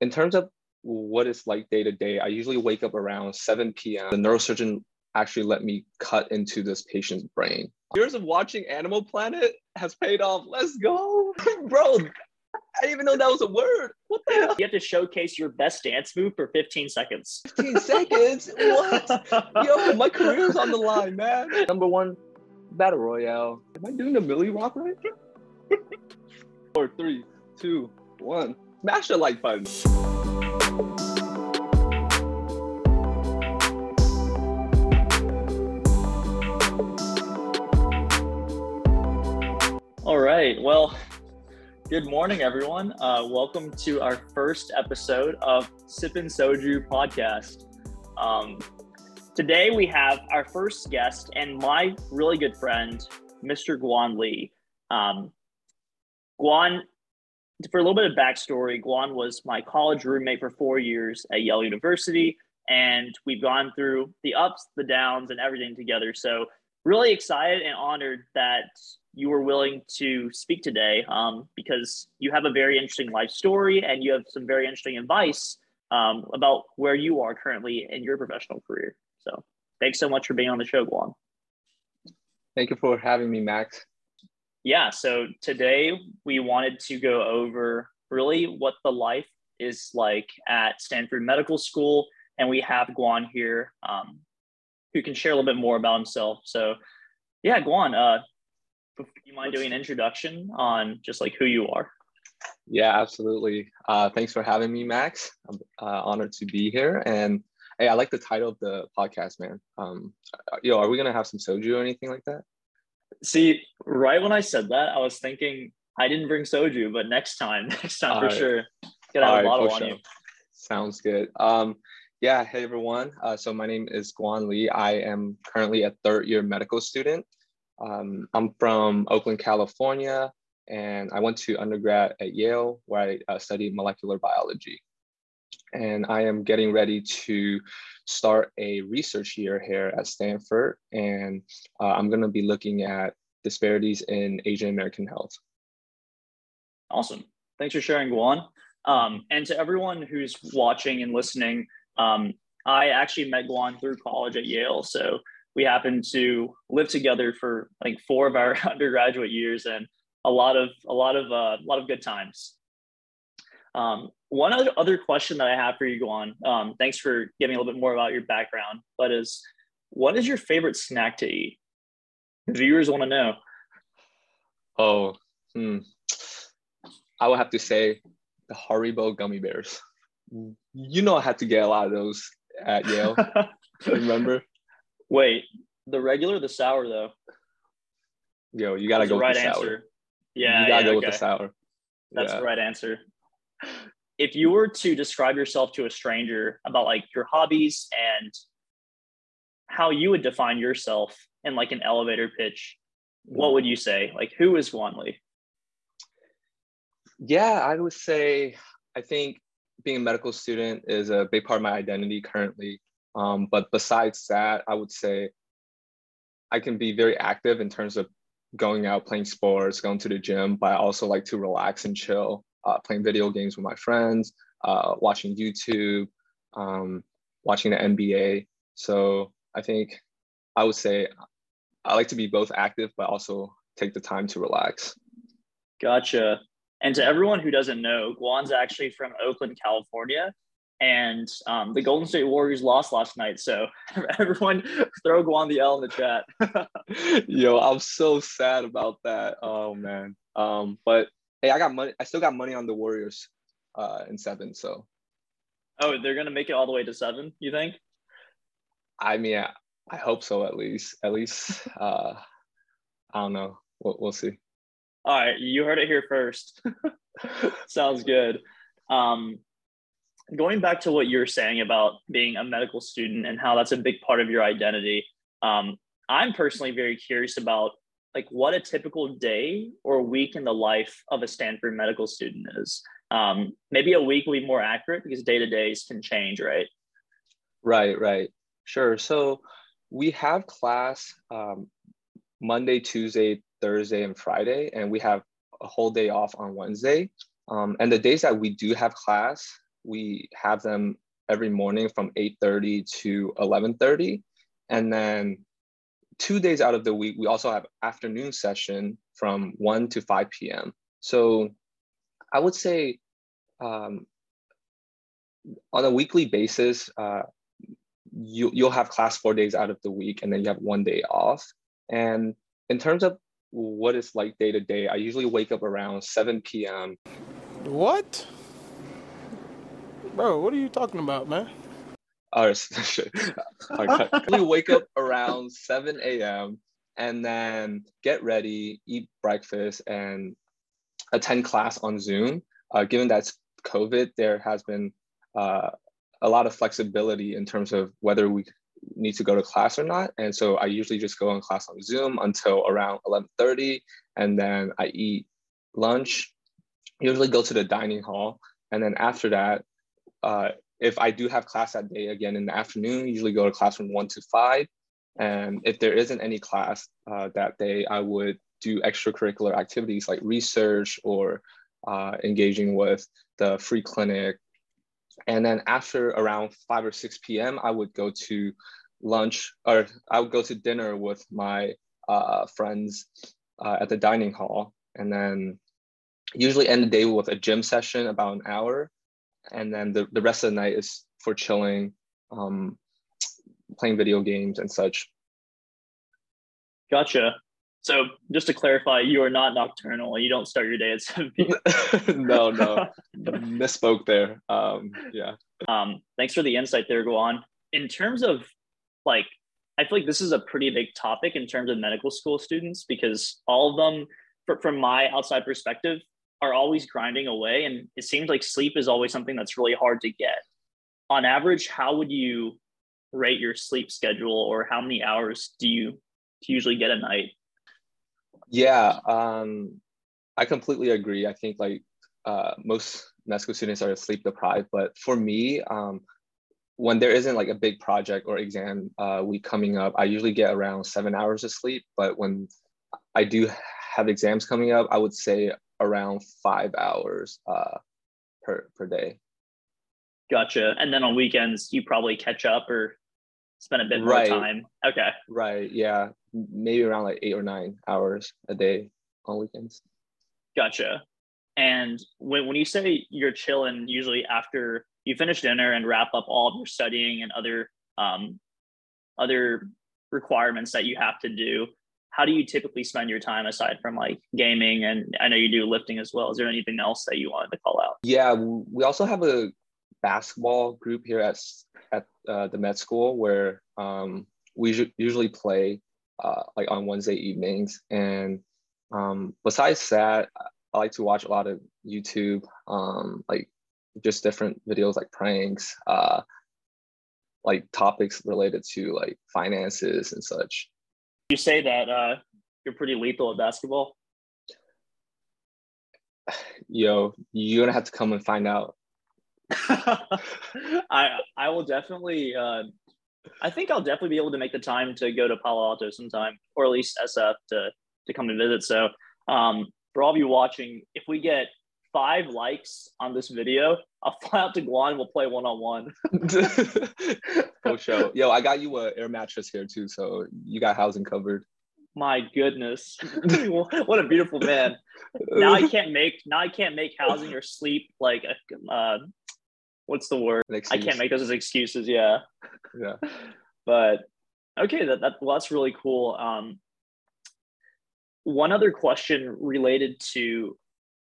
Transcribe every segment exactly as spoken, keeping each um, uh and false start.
In terms of what it's like day to day, I usually wake up around seven p.m. The neurosurgeon actually let me cut into this patient's brain. Years of watching Animal Planet has paid off. Let's go. Bro, I didn't even know that was a word. What the hell? You have to showcase your best dance move for fifteen seconds. fifteen seconds? What? Yo, my career's on the line, man. Number one, Battle Royale. Am I doing the Millie Rock right here? Four, three, two, one. Smash the like button. All right. Well, good morning, everyone. Uh, welcome to our first episode of Sippin' Soju Podcast. Um, today, we have our first guest and my really good friend, Mister Guan Li. Um, Guan. For a little bit of backstory, Guan was my college roommate for four years at Yale University, and we've gone through the ups, the downs, and everything together. So really excited and honored that you were willing to speak today um, because you have a very interesting life story and you have some very interesting advice um, about where you are currently in your professional career. So thanks so much for being on the show, Guan. Thank you for having me, Max. Yeah, so today we wanted to go over really what the life is like at Stanford Medical School, and we have Guan here um, who can share a little bit more about himself. So yeah, Guan, uh, do you mind doing an introduction on just like who you are? Yeah, absolutely. Uh, thanks for having me, Max. I'm uh, honored to be here. And hey, I like the title of the podcast, man. Um, yo, are we going to have some soju or anything like that? See, right when I said that, I was thinking I didn't bring soju, but next time, next time All for right. sure, get out a bottle on you. Sounds good. Um, yeah, hey everyone. Uh, so my name is Guan Li. I am currently a third-year medical student. Um, I'm from Oakland, California, and I went to undergrad at Yale, where I uh, studied molecular biology. And I am getting ready to start a research year here at Stanford. And uh, I'm going to be looking at disparities in Asian American health. Awesome. Thanks for sharing, Guan. Um, and to everyone who's watching and listening, um, I actually met Guan through college at Yale. So we happened to live together for like four of our undergraduate years and a lot of a lot of uh, a lot of good times. Um, one other, other question that I have for you, Guan, um, thanks for giving a little bit more about your background, but is, what is your favorite snack to eat? The viewers want to know. Oh, hmm. I would have to say the Haribo gummy bears. You know I had to get a lot of those at Yale, remember? Wait, the regular, the sour, though? Yo, you got to go with right the answer. Sour. Yeah, you got to yeah, go okay. with the sour. That's yeah. the right answer. If you were to describe yourself to a stranger about like your hobbies and how you would define yourself in like an elevator pitch, what would you say? Like, who is Guan Li? Yeah, I would say, I think being a medical student is a big part of my identity currently. Um, but besides that, I would say I can be very active in terms of going out, playing sports, going to the gym, but I also like to relax and chill. Uh, playing video games with my friends, uh, watching YouTube, um, watching the N B A. So I think I would say I like to be both active, but also take the time to relax. Gotcha. And to everyone who doesn't know, Guan's actually from Oakland, California, and um, the Golden State Warriors lost last night. So everyone throw Guan the L in the chat. Yo, I'm so sad about that. Oh, man. Um, but Hey, I got money. I still got money on the Warriors uh, in seven. So, oh, they're gonna make it all the way to seven. You think? I mean, I, I hope so. At least, at least. Uh, I don't know. We'll, we'll see. All right, you heard it here first. Sounds good. Um, going back to what you were saying about being a medical student and how that's a big part of your identity. Um, I'm personally very curious about. Like what a typical day or week in the life of a Stanford medical student is. Um, maybe a week will be more accurate because day-to-days can change, right? Right, right. Sure. So we have class um, Monday, Tuesday, Thursday, and Friday, and we have a whole day off on Wednesday. Um, and the days that we do have class, we have them every morning from eight thirty to eleven thirty. And then two days out of the week, we also have afternoon session from one to five p m So I would say um, on a weekly basis, uh, you, you'll have class four days out of the week, and then you have one day off. And in terms of what it's like day to day, I usually wake up around seven p m What? Bro, what are you talking about, man? All right, shit. All right. We wake up around seven a m and then get ready, eat breakfast, and attend class on Zoom. Uh, given that's COVID, there has been uh, a lot of flexibility in terms of whether we need to go to class or not. And so I usually just go in class on Zoom until around eleven thirty, and then I eat lunch, usually go to the dining hall. And then after that, uh, if I do have class that day, again, in the afternoon, usually go to class from one to five. And if there isn't any class uh, that day, I would do extracurricular activities like research or uh, engaging with the free clinic. And then after around five or six p m, I would go to lunch, or I would go to dinner with my uh, friends uh, at the dining hall. And then usually end the day with a gym session, about an hour. And then the, the rest of the night is for chilling, um, playing video games and such. Gotcha. So just to clarify, you are not nocturnal. You don't start your day at seven p m No, no. Misspoke there. Um, yeah. Um, thanks for the insight there, Guan. In terms of, like, I feel like this is a pretty big topic in terms of medical school students, because all of them, for, from my outside perspective, are always grinding away. And it seems like sleep is always something that's really hard to get. On average, how would you rate your sleep schedule, or how many hours do you usually get a night? Yeah, um, I completely agree. I think like uh, most med school students are sleep deprived, but for me, um, when there isn't like a big project or exam uh, week coming up, I usually get around seven hours of sleep. But when I do have exams coming up, I would say around five hours uh, per per day. Gotcha. And then on weekends, you probably catch up or spend a bit right. more time. Okay. Right. Yeah. Maybe around like eight or nine hours a day on weekends. Gotcha. And when when you say you're chilling, usually after you finish dinner and wrap up all of your studying and other um, other requirements that you have to do, how do you typically spend your time aside from like gaming? And I know you do lifting as well. Is there anything else that you wanted to call out? Yeah, we also have a basketball group here at at uh, the med school where um, we ju- usually play uh, like on Wednesday evenings. And um, besides that, I like to watch a lot of YouTube, um, like just different videos like pranks, uh, like topics related to like finances and such. You say that uh, you're pretty lethal at basketball. Yo, you're gonna have to come and find out. I I will definitely uh, I think I'll definitely be able to make the time to go to Palo Alto sometime, or at least S F to to come and visit. So um, for all of you watching, if we get five likes on this video, I'll fly out to Guan. We'll play one on one. Oh, show. Yo, I got you a air mattress here too, so you got housing covered. My goodness, what a beautiful man. Now I can't make now I can't make housing or sleep like a. Uh, What's the word? I can't make those as excuses. Yeah. Yeah. But okay. That, that, well, that's really cool. Um, one other question related to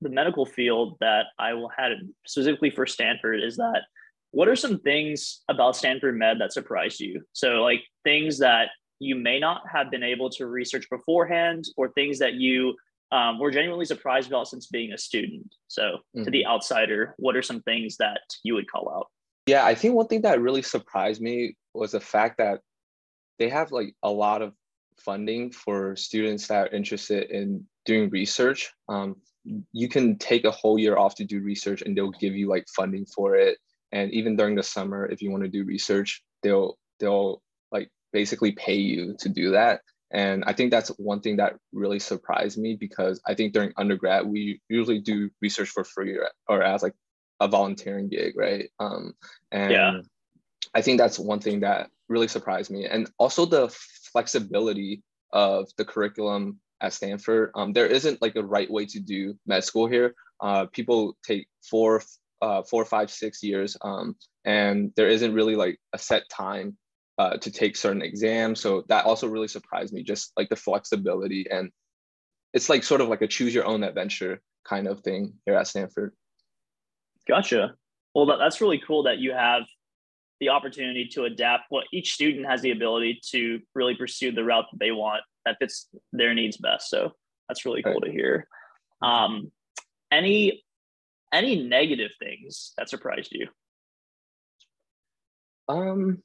the medical field that I will had specifically for Stanford is that what are some things about Stanford Med that surprised you? So like things that you may not have been able to research beforehand, or things that you um, were genuinely surprised about since being a student. So mm-hmm. to the outsider, what are some things that you would call out? Yeah, I think one thing that really surprised me was the fact that they have like a lot of funding for students that are interested in doing research. Um, you can take a whole year off to do research and they'll give you like funding for it. And even during the summer, if you want to do research, they'll they'll like basically pay you to do that. And I think that's one thing that really surprised me, because I think during undergrad, we usually do research for free or, or as like a volunteering gig, right? Um, and yeah. I think that's one thing that really surprised me. And also the flexibility of the curriculum at Stanford. Um, there isn't like a right way to do med school here. Uh, people take four, uh, four, five, six years, um, and there isn't really like a set time uh, to take certain exams. So that also really surprised me, just like the flexibility. And it's like sort of like a choose your own adventure kind of thing here at Stanford. Gotcha. Well, that, that's really cool that you have the opportunity to adapt. Well, each student has the ability to really pursue the route that they want that fits their needs best. So that's really cool to hear. Um, any, any negative things that surprised you? Um,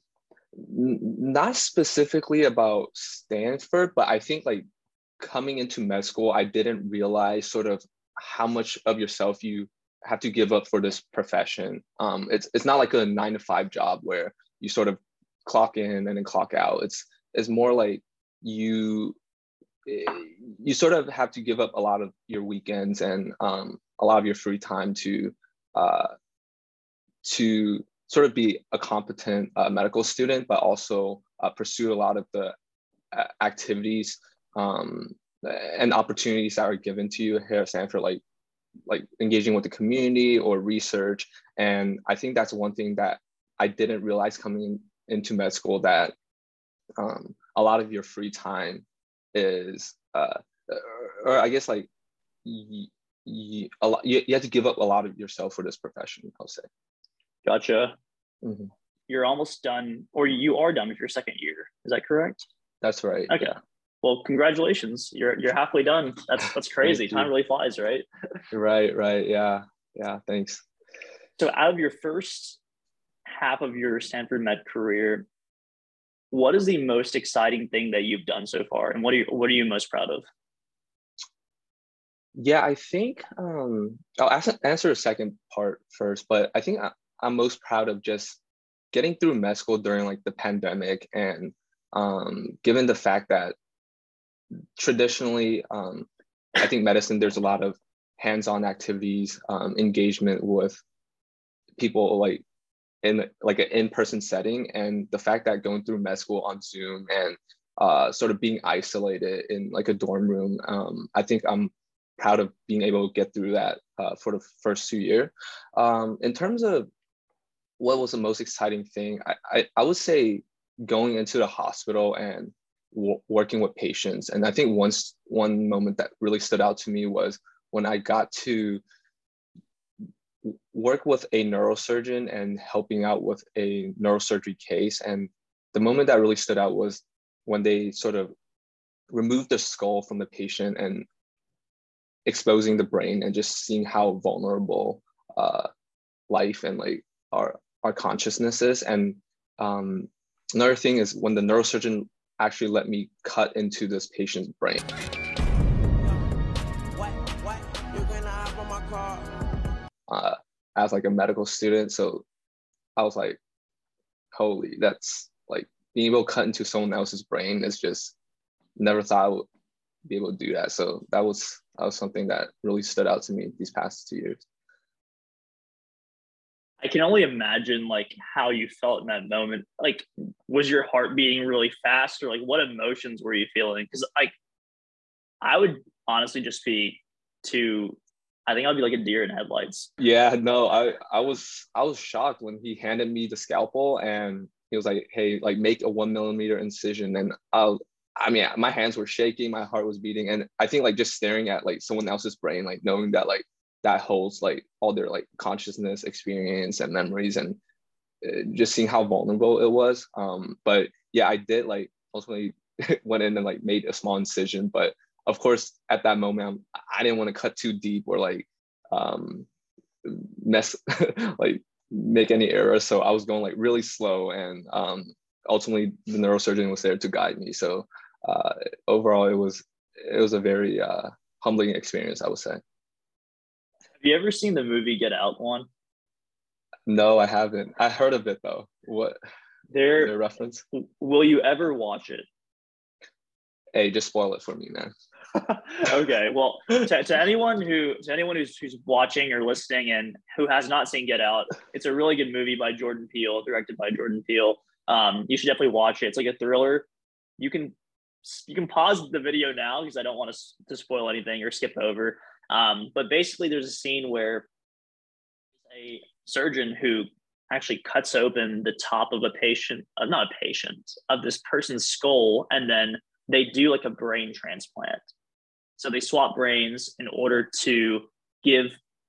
n- not specifically about Stanford, but I think like coming into med school, I didn't realize sort of how much of yourself you have to give up for this profession. Um, it's it's not like a nine to five job where you sort of clock in and then clock out. It's it's more like you you sort of have to give up a lot of your weekends and um, a lot of your free time to uh, to sort of be a competent uh, medical student, but also uh, pursue a lot of the activities um, and opportunities that are given to you here at Stanford, like like engaging with the community or research. And I think that's one thing that I didn't realize coming in, into med school, that um, a lot of your free time is, uh, or, or I guess like you, you, a lot, you, you have to give up a lot of yourself for this profession, I'll say. Gotcha. Mm-hmm. You're almost done, or you are done with your second year. Is that correct? That's right. Okay. Yeah. Well, congratulations. You're you're halfway done. That's that's crazy. Time really flies, right? Right, right. Yeah. Yeah. Thanks. So out of your first half of your Stanford Med career, what is the most exciting thing that you've done so far? And what are you what are you most proud of? Yeah, I think um, I'll ask, answer the second part first, but I think I, I'm most proud of just getting through med school during like the pandemic, and um, given the fact that traditionally, um, I think medicine, there's a lot of hands-on activities, um, engagement with people like in like an in-person setting. And the fact that going through med school on Zoom and uh, sort of being isolated in like a dorm room, um, I think I'm proud of being able to get through that uh, for the first two years. Um, in terms of what was the most exciting thing, I, I, I would say going into the hospital and working with patients. And I think once one moment that really stood out to me was when I got to work with a neurosurgeon and helping out with a neurosurgery case. And the moment that really stood out was when they sort of removed the skull from the patient and exposing the brain, and just seeing how vulnerable uh, life and like our, our consciousness is. And um, another thing is when the neurosurgeon actually let me cut into this patient's brain. What, what? You're gonna hop on my car. Uh, as like a medical student, so I was like, holy, that's like being able to cut into someone else's brain is just, never thought I would be able to do that. So that was, that was something that really stood out to me these past two years. I can only imagine like how you felt in that moment. Like, was your heart beating really fast, or like what emotions were you feeling? Because like, I would honestly just be too. I think I'd be like a deer in headlights. Yeah, no, I, I was I was shocked when he handed me the scalpel and he was like, "Hey, like make a one millimeter incision." And I'll, I mean, my hands were shaking, my heart was beating, and I think like just staring at like someone else's brain, like knowing that like that holds like all their like consciousness, experience, and memories, and just seeing how vulnerable it was. Um, but yeah, I did like ultimately went in and like made a small incision. But of course, at that moment, I'm, I didn't want to cut too deep or like um, mess, like make any errors. So I was going like really slow, and um, ultimately the neurosurgeon was there to guide me. So uh, overall, it was it was a very uh, humbling experience, I would say. Have you ever seen the movie Get Out one? No, I haven't. I heard of it though. What? There. Their reference? Will you ever watch it? Hey, just spoil it for me, man. Okay, well, to, to anyone who to anyone who's who's watching or listening and who has not seen Get Out, it's a really good movie by Jordan Peele, directed by Jordan Peele. Um, you should definitely watch it. It's like a thriller. You can you can pause the video now because I don't want to to spoil anything or skip over. Um, but basically, there's a scene where a surgeon who actually cuts open the top of a patient, uh, not a patient, of this person's skull, and then they do like a brain transplant. So they swap brains in order to give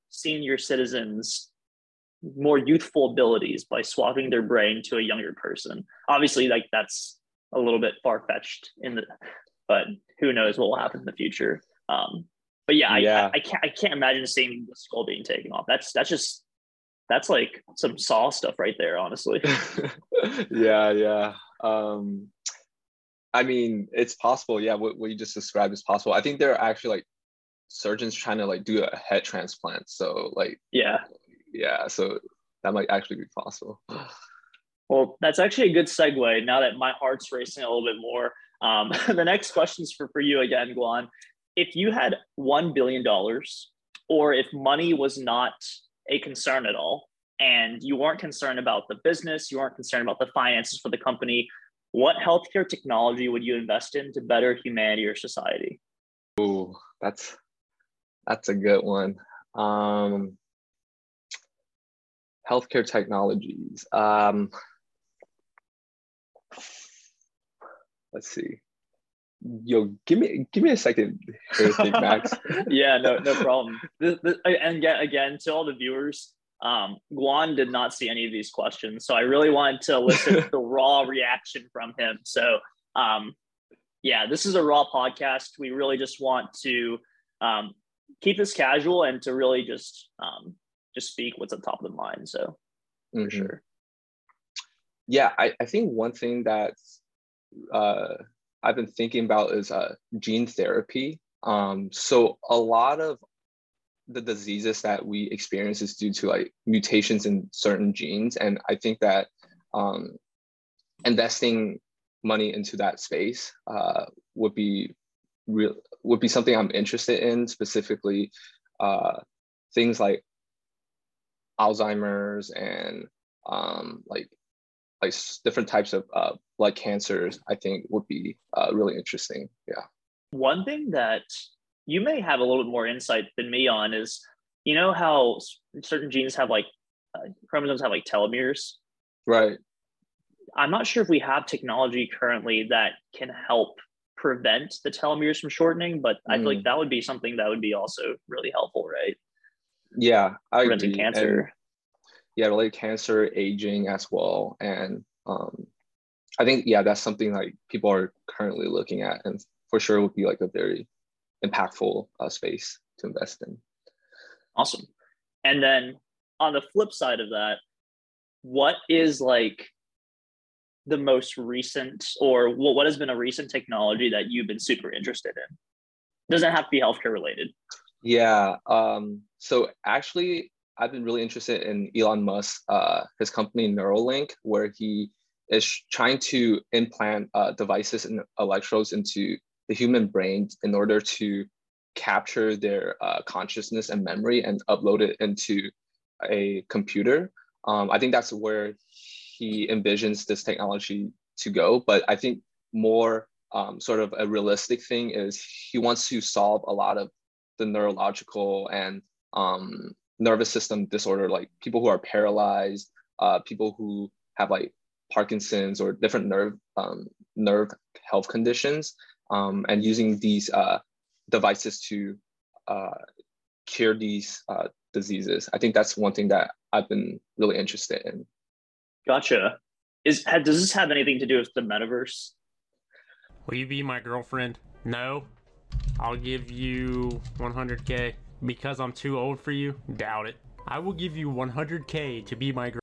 senior citizens more youthful abilities by swapping their brain to a younger person. Obviously, like that's a little bit far-fetched in the, but who knows what will happen in the future. Um, but yeah, I, yeah. I, I can't I can't imagine seeing the skull being taken off. That's that's just that's like some Saw stuff right there, honestly. yeah, yeah. Um... I mean, it's possible. Yeah, what, what you just described is possible. I think there are actually like surgeons trying to like do a head transplant. So like, yeah, yeah. So that might actually be possible. Well, that's actually a good segue. Now that my heart's racing a little bit more, um, the next question's for for you again, Guan. If you had one billion dollars, or if money was not a concern at all, and you weren't concerned about the business, you weren't concerned about the finances for the company, what healthcare technology would you invest in to better humanity or society? Ooh, that's that's a good one. Um, healthcare technologies. Um, let's see. Yo, give me give me a second. Here, think, Max. yeah, no, no problem. This, this, and again, again, to all the viewers. Um, Guan did not see any of these questions, so I really wanted to listen to the raw reaction from him. So, um, yeah, this is a raw podcast. We really just want to um, keep this casual and to really just um, just speak what's on top of the mind. So, mm-hmm. for sure. Yeah, I, I think one thing that uh, I've been thinking about is uh, gene therapy. Um, so a lot of the diseases that we experience is due to like mutations in certain genes. And I think that um, investing money into that space uh, would be real, would be something I'm interested in, specifically uh, things like Alzheimer's and um, like, like different types of uh, blood cancers, I think would be uh, really interesting. Yeah. One thing that you may have a little bit more insight than me on is, you know how certain genes have like, uh, chromosomes have like telomeres? Right. I'm not sure if we have technology currently that can help prevent the telomeres from shortening, but mm. I feel like that would be something that would be also really helpful, right? Yeah, I Preventing agree. Cancer. And, yeah, related cancer, aging as well. And um, I think, yeah, that's something like people are currently looking at, and for sure would be like a very impactful uh, space to invest in. Awesome. And then on the flip side of that, what is like the most recent, or what, what has been a recent technology that you've been super interested in? Doesn't have to be healthcare related. Yeah. Um, so actually, I've been really interested in Elon Musk, uh, his company Neuralink, where he is trying to implant uh, devices and electrodes into the human brain in order to capture their uh, consciousness and memory and upload it into a computer. Um, I think that's where he envisions this technology to go. But I think more um, sort of a realistic thing is he wants to solve a lot of the neurological and um, nervous system disorder, like people who are paralyzed, uh, people who have like Parkinson's or different nerve um, nerve health conditions. Um, and using these uh, devices to uh, cure these uh, diseases. I think that's one thing that I've been really interested in. Gotcha. Is ha, does this have anything to do with the metaverse? Will you be my girlfriend? No. I'll give you one hundred K because I'm too old for you. Doubt it. I will give you one hundred K to be my girlfriend.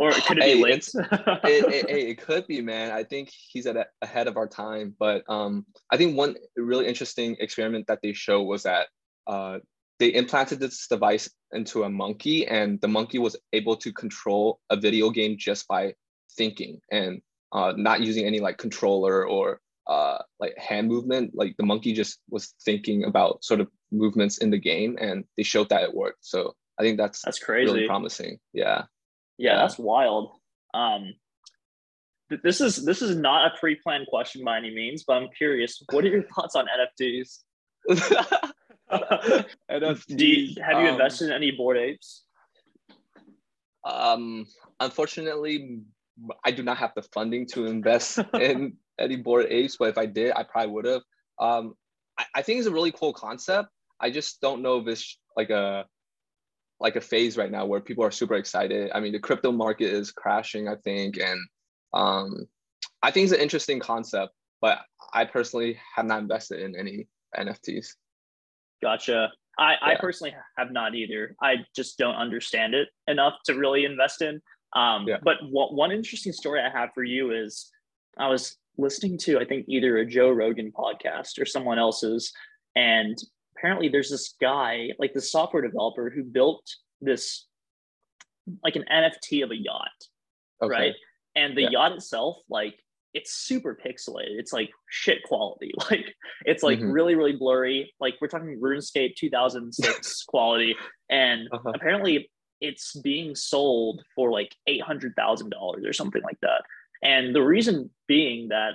Or could it hey, be late? it, it, it could be, man. I think he's at a, ahead of our time. But um, I think one really interesting experiment that they show was that uh, they implanted this device into a monkey, and the monkey was able to control a video game just by thinking and uh, not using any like controller or uh, like hand movement. Like the monkey just was thinking about sort of movements in the game, and they showed that it worked. So I think that's that's crazy, really promising. Yeah, yeah, yeah. That's wild. Um, th- this is this is not a pre-planned question by any means, but I'm curious. What are your thoughts on N F Ts? N F Ts. Do you, have you invested um, in any bored apes? Um, unfortunately, I do not have the funding to invest in any bored apes, but if I did, I probably would have. Um, I, I think it's a really cool concept. I just don't know if it's like a like a phase right now where people are super excited. I mean, the crypto market is crashing, I think, and um, I think it's an interesting concept, but I personally have not invested in any N F Ts. Gotcha. I, yeah. I personally have not either. I just don't understand it enough to really invest in. Um, yeah. But w- one interesting story I have for you is I was listening to, I think, either a Joe Rogan podcast or someone else's. And apparently there's this guy, like the software developer, who built this, like an N F T of a yacht, okay. right? And the yeah. yacht itself, like, it's super pixelated. It's like shit quality. Like it's like mm-hmm. really, really blurry. Like we're talking RuneScape two thousand six quality. And uh-huh. apparently it's being sold for like eight hundred thousand dollars or something like that. And the reason being that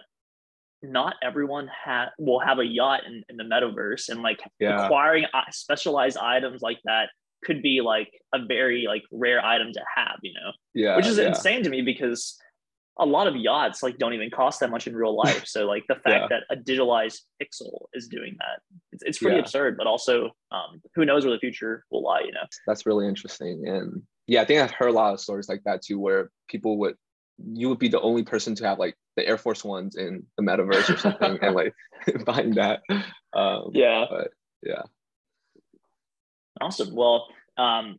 not everyone ha- will have a yacht in, in the metaverse, and like yeah. acquiring specialized items like that could be like a very like rare item to have, you know, yeah, which is yeah. insane to me, because a lot of yachts like don't even cost that much in real life. So like the fact yeah. that a digitalized pixel is doing that, it's, it's pretty yeah. absurd, but also um, who knows where the future will lie, you know? That's really interesting. And yeah, I think I've heard a lot of stories like that too, where people would, you would be the only person to have like the Air Force Ones in the metaverse or something and like buying that. Um, yeah. But, yeah. Awesome. Well, um,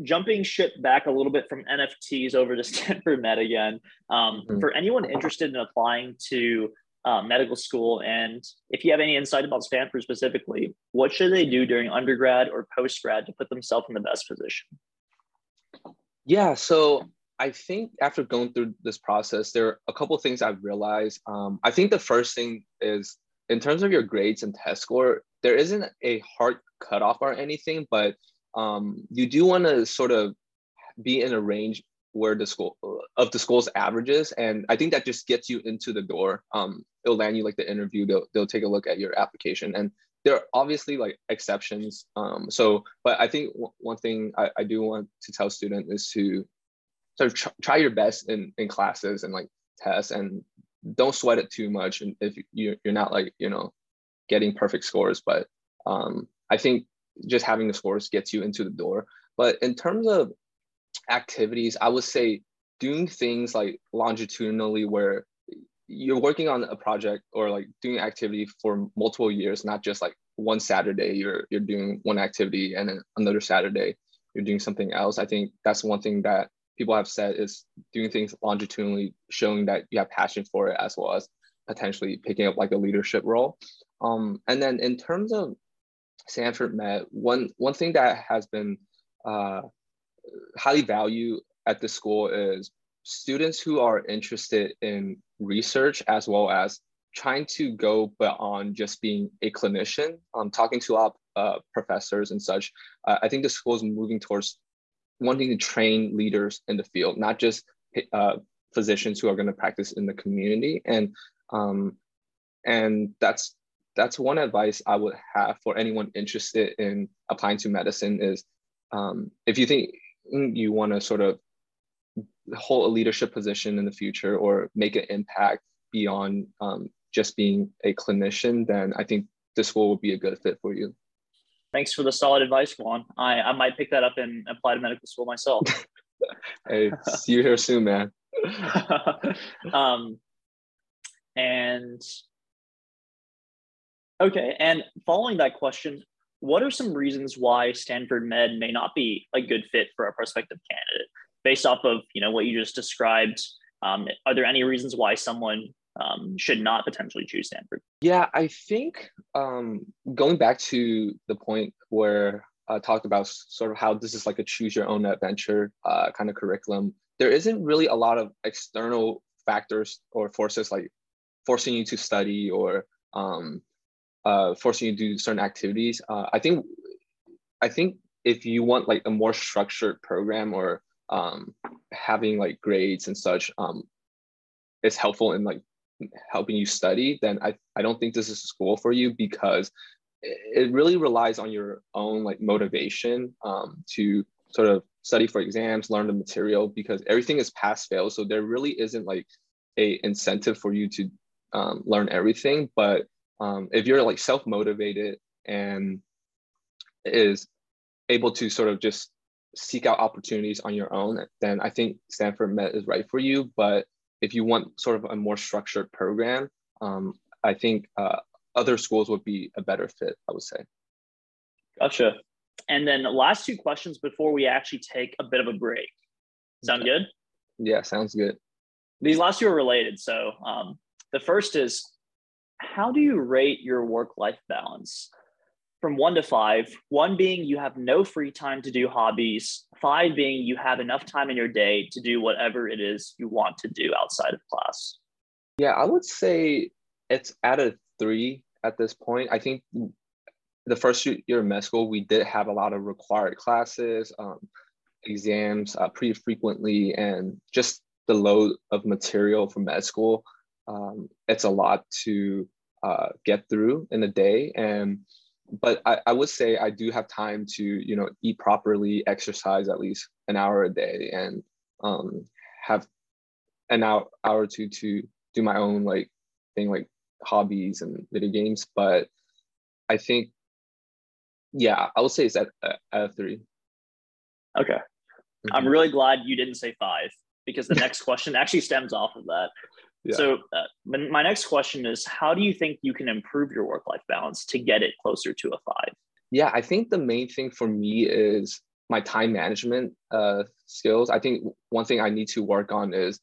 jumping ship back a little bit from N F Ts over to Stanford Med again, um, mm-hmm. for anyone interested in applying to uh, medical school, and if you have any insight about Stanford specifically, what should they do during undergrad or post-grad to put themselves in the best position? Yeah, so I think after going through this process, there are a couple of things I've realized. Um, I think the first thing is, in terms of your grades and test score, there isn't a hard cutoff or anything, but Um, you do want to sort of be in a range where the school of the school's averages, and I think that just gets you into the door. Um, it'll land you like the interview. They'll they'll take a look at your application, and there are obviously like exceptions. Um, so, but I think w- one thing I, I do want to tell students is to sort of tr- try your best in in classes and like tests, and don't sweat it too much. And if you you're not like you know getting perfect scores, but um, I think just having the scores gets you into the door. But in terms of activities, I would say doing things like longitudinally, where you're working on a project or like doing activity for multiple years, not just like one Saturday you're you're doing one activity and then another Saturday you're doing something else. I think that's one thing that people have said is doing things longitudinally, showing that you have passion for it, as well as potentially picking up like a leadership role. Um, and then in terms of Stanford Med, one one thing that has been uh, highly valued at the school is students who are interested in research, as well as trying to go beyond just being a clinician. Um, talking to our uh, professors and such, uh, I think the school is moving towards wanting to train leaders in the field, not just uh, physicians who are going to practice in the community, and um, and that's. That's one advice I would have for anyone interested in applying to medicine is um, if you think you want to sort of hold a leadership position in the future or make an impact beyond um, just being a clinician, then I think this school would be a good fit for you. Thanks for the solid advice, Juan. I, I might pick that up and apply to medical school myself. Hey, see you here soon, man. um, and... Okay, and following that question, what are some reasons why Stanford Med may not be a good fit for a prospective candidate? Based off of you know what you just described, um, are there any reasons why someone um, should not potentially choose Stanford? Yeah, I think um, going back to the point where I talked about sort of how this is like a choose your own adventure uh, kind of curriculum, there isn't really a lot of external factors or forces like forcing you to study or um, uh, forcing you to do certain activities. Uh, I think I think if you want like a more structured program or um, having like grades and such um, is helpful in like helping you study, then I, I don't think this is a school for you, because it really relies on your own like motivation um, to sort of study for exams, learn the material, because everything is pass fail. So there really isn't like a incentive for you to um, learn everything. But um, if you're like self-motivated and is able to sort of just seek out opportunities on your own, then I think Stanford Med is right for you. But if you want sort of a more structured program, um, I think uh, other schools would be a better fit, I would say. Gotcha. And then the last two questions before we actually take a bit of a break. Sound good? Yeah, sounds good. These last two are related. So um, the first is, how do you rate your work-life balance from one to five? One being you have no free time to do hobbies. Five being you have enough time in your day to do whatever it is you want to do outside of class. Yeah, I would say it's at a three at this point. I think the first year of med school, we did have a lot of required classes, um, exams uh, pretty frequently, and just the load of material from med school. Um, it's a lot to uh, get through in a day. And But I, I would say I do have time to, you know, eat properly, exercise at least an hour a day, and um, have an hour, hour or two to do my own like thing, like hobbies and video games. But I think, yeah, I would say it's at, at a three. Okay. Mm-hmm. I'm really glad you didn't say five, because the next question actually stems off of that. Yeah. So uh, my next question is, how do you think you can improve your work-life balance to get it closer to a five? Yeah, I think the main thing for me is my time management uh, skills. I think one thing I need to work on is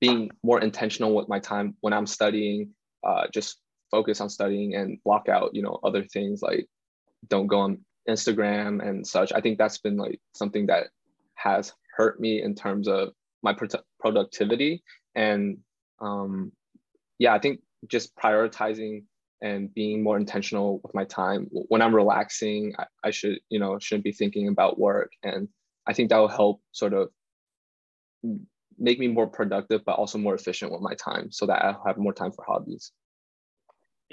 being more intentional with my time when I'm studying, uh, just focus on studying and block out, you know, other things, like don't go on Instagram and such. I think that's been like something that has hurt me in terms of my pro- productivity and Um, yeah, I think just prioritizing and being more intentional with my time. When I'm relaxing, I, I should, you know, shouldn't be thinking about work. And I think that will help sort of make me more productive, but also more efficient with my time, so that I'll have more time for hobbies.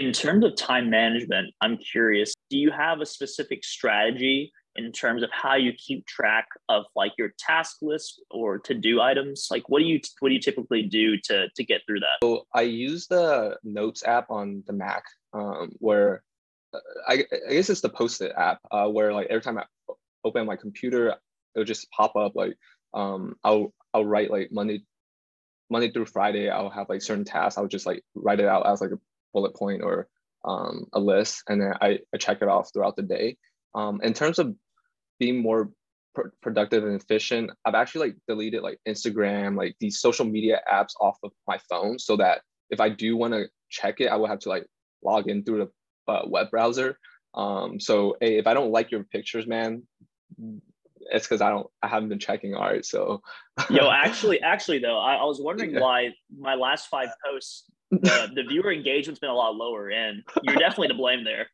In terms of time management, I'm curious, do you have a specific strategy in terms of how you keep track of like your task list or to-do items? Like what do you what do you typically do to to get through that? So I use the Notes app on the Mac, um, where I, I guess it's the Post-it app, uh, where like every time I open my computer, it'll just pop up like um, I'll I'll write like Monday Monday through Friday, I'll have like certain tasks. I'll just like write it out as like a bullet point or um, a list, and then I, I check it off throughout the day. Um, in terms of being more pr- productive and efficient, I've actually like deleted like Instagram, like these social media apps off of my phone, so that if I do want to check it, I will have to like log in through the uh, web browser. Um, so hey, if I don't like your pictures, man, it's because I don't, I haven't been checking art. So, yo, actually, actually though, I, I was wondering yeah. why my last five posts, the, the viewer engagement's been a lot lower, and you're definitely to blame there.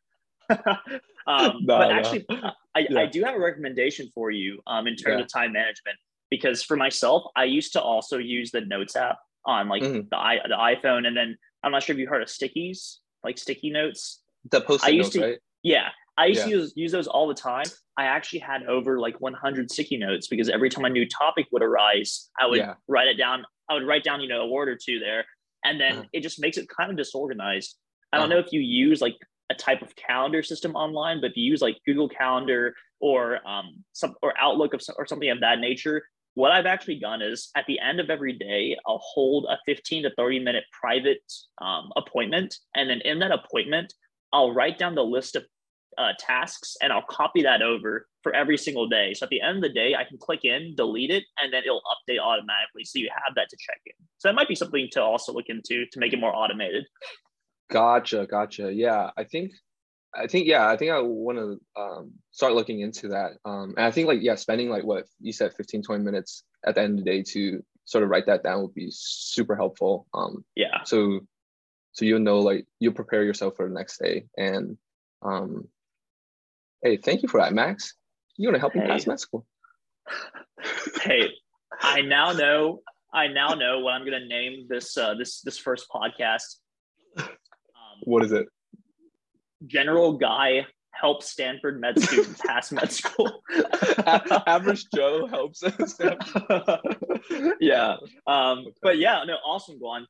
um, no, but actually, no. I, yeah. I do have a recommendation for you um, in terms yeah. of time management, because for myself, I used to also use the Notes app on like mm. the, I, the iPhone. And then I'm not sure if you heard of stickies, like sticky notes. The Post-it notes, to, right? Yeah. I used yeah. to use, use those all the time. I actually had over like one hundred sticky notes, because every time a new topic would arise, I would yeah. write it down. I would write down, you know, a word or two there. And then mm. it just makes it kind of disorganized. I don't mm. know if you use like a type of calendar system online, but if you use like Google Calendar or um, some or Outlook of, or something of that nature, what I've actually done is at the end of every day, I'll hold a fifteen to thirty minute private um, appointment. And then in that appointment, I'll write down the list of uh, tasks, and I'll copy that over for every single day. So at the end of the day, I can click in, delete it, and then it'll update automatically. So you have that to check in. So that might be something to also look into to make it more automated. Gotcha, gotcha. Yeah, I think, I think, yeah, I think I want to um, start looking into that. Um, and I think like, yeah, spending like what you said, fifteen, twenty minutes at the end of the day to sort of write that down would be super helpful. Um, yeah. So So you'll know, like, you prepare yourself for the next day. And um, hey, thank you for that, Max. You're gonna help hey. me pass med school. Hey, I now know. I now know what I'm gonna name this uh, this this first podcast. Um, what is it? General Guy helps Stanford med students pass med school. Average Joe helps us. Yeah, um, okay. But yeah, no, awesome, Guan.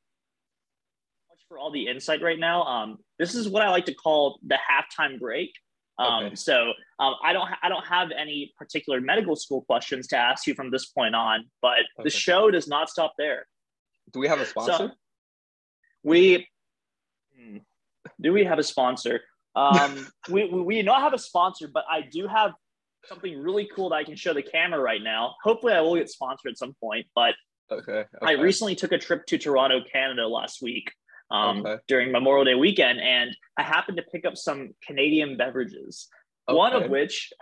For all the insight right now. Um, this is what I like to call the halftime break. Um, okay. So um, I don't ha- I don't have any particular medical school questions to ask you from this point on, but okay. the show does not stop there. Do we have a sponsor? So we do we have a sponsor? Um, we we not have a sponsor, but I do have something really cool that I can show the camera right now. Hopefully, I will get sponsored at some point. But okay. Okay. I recently took a trip to Toronto, Canada last week. Um, okay. During Memorial Day weekend, and I happened to pick up some Canadian beverages, okay. one of which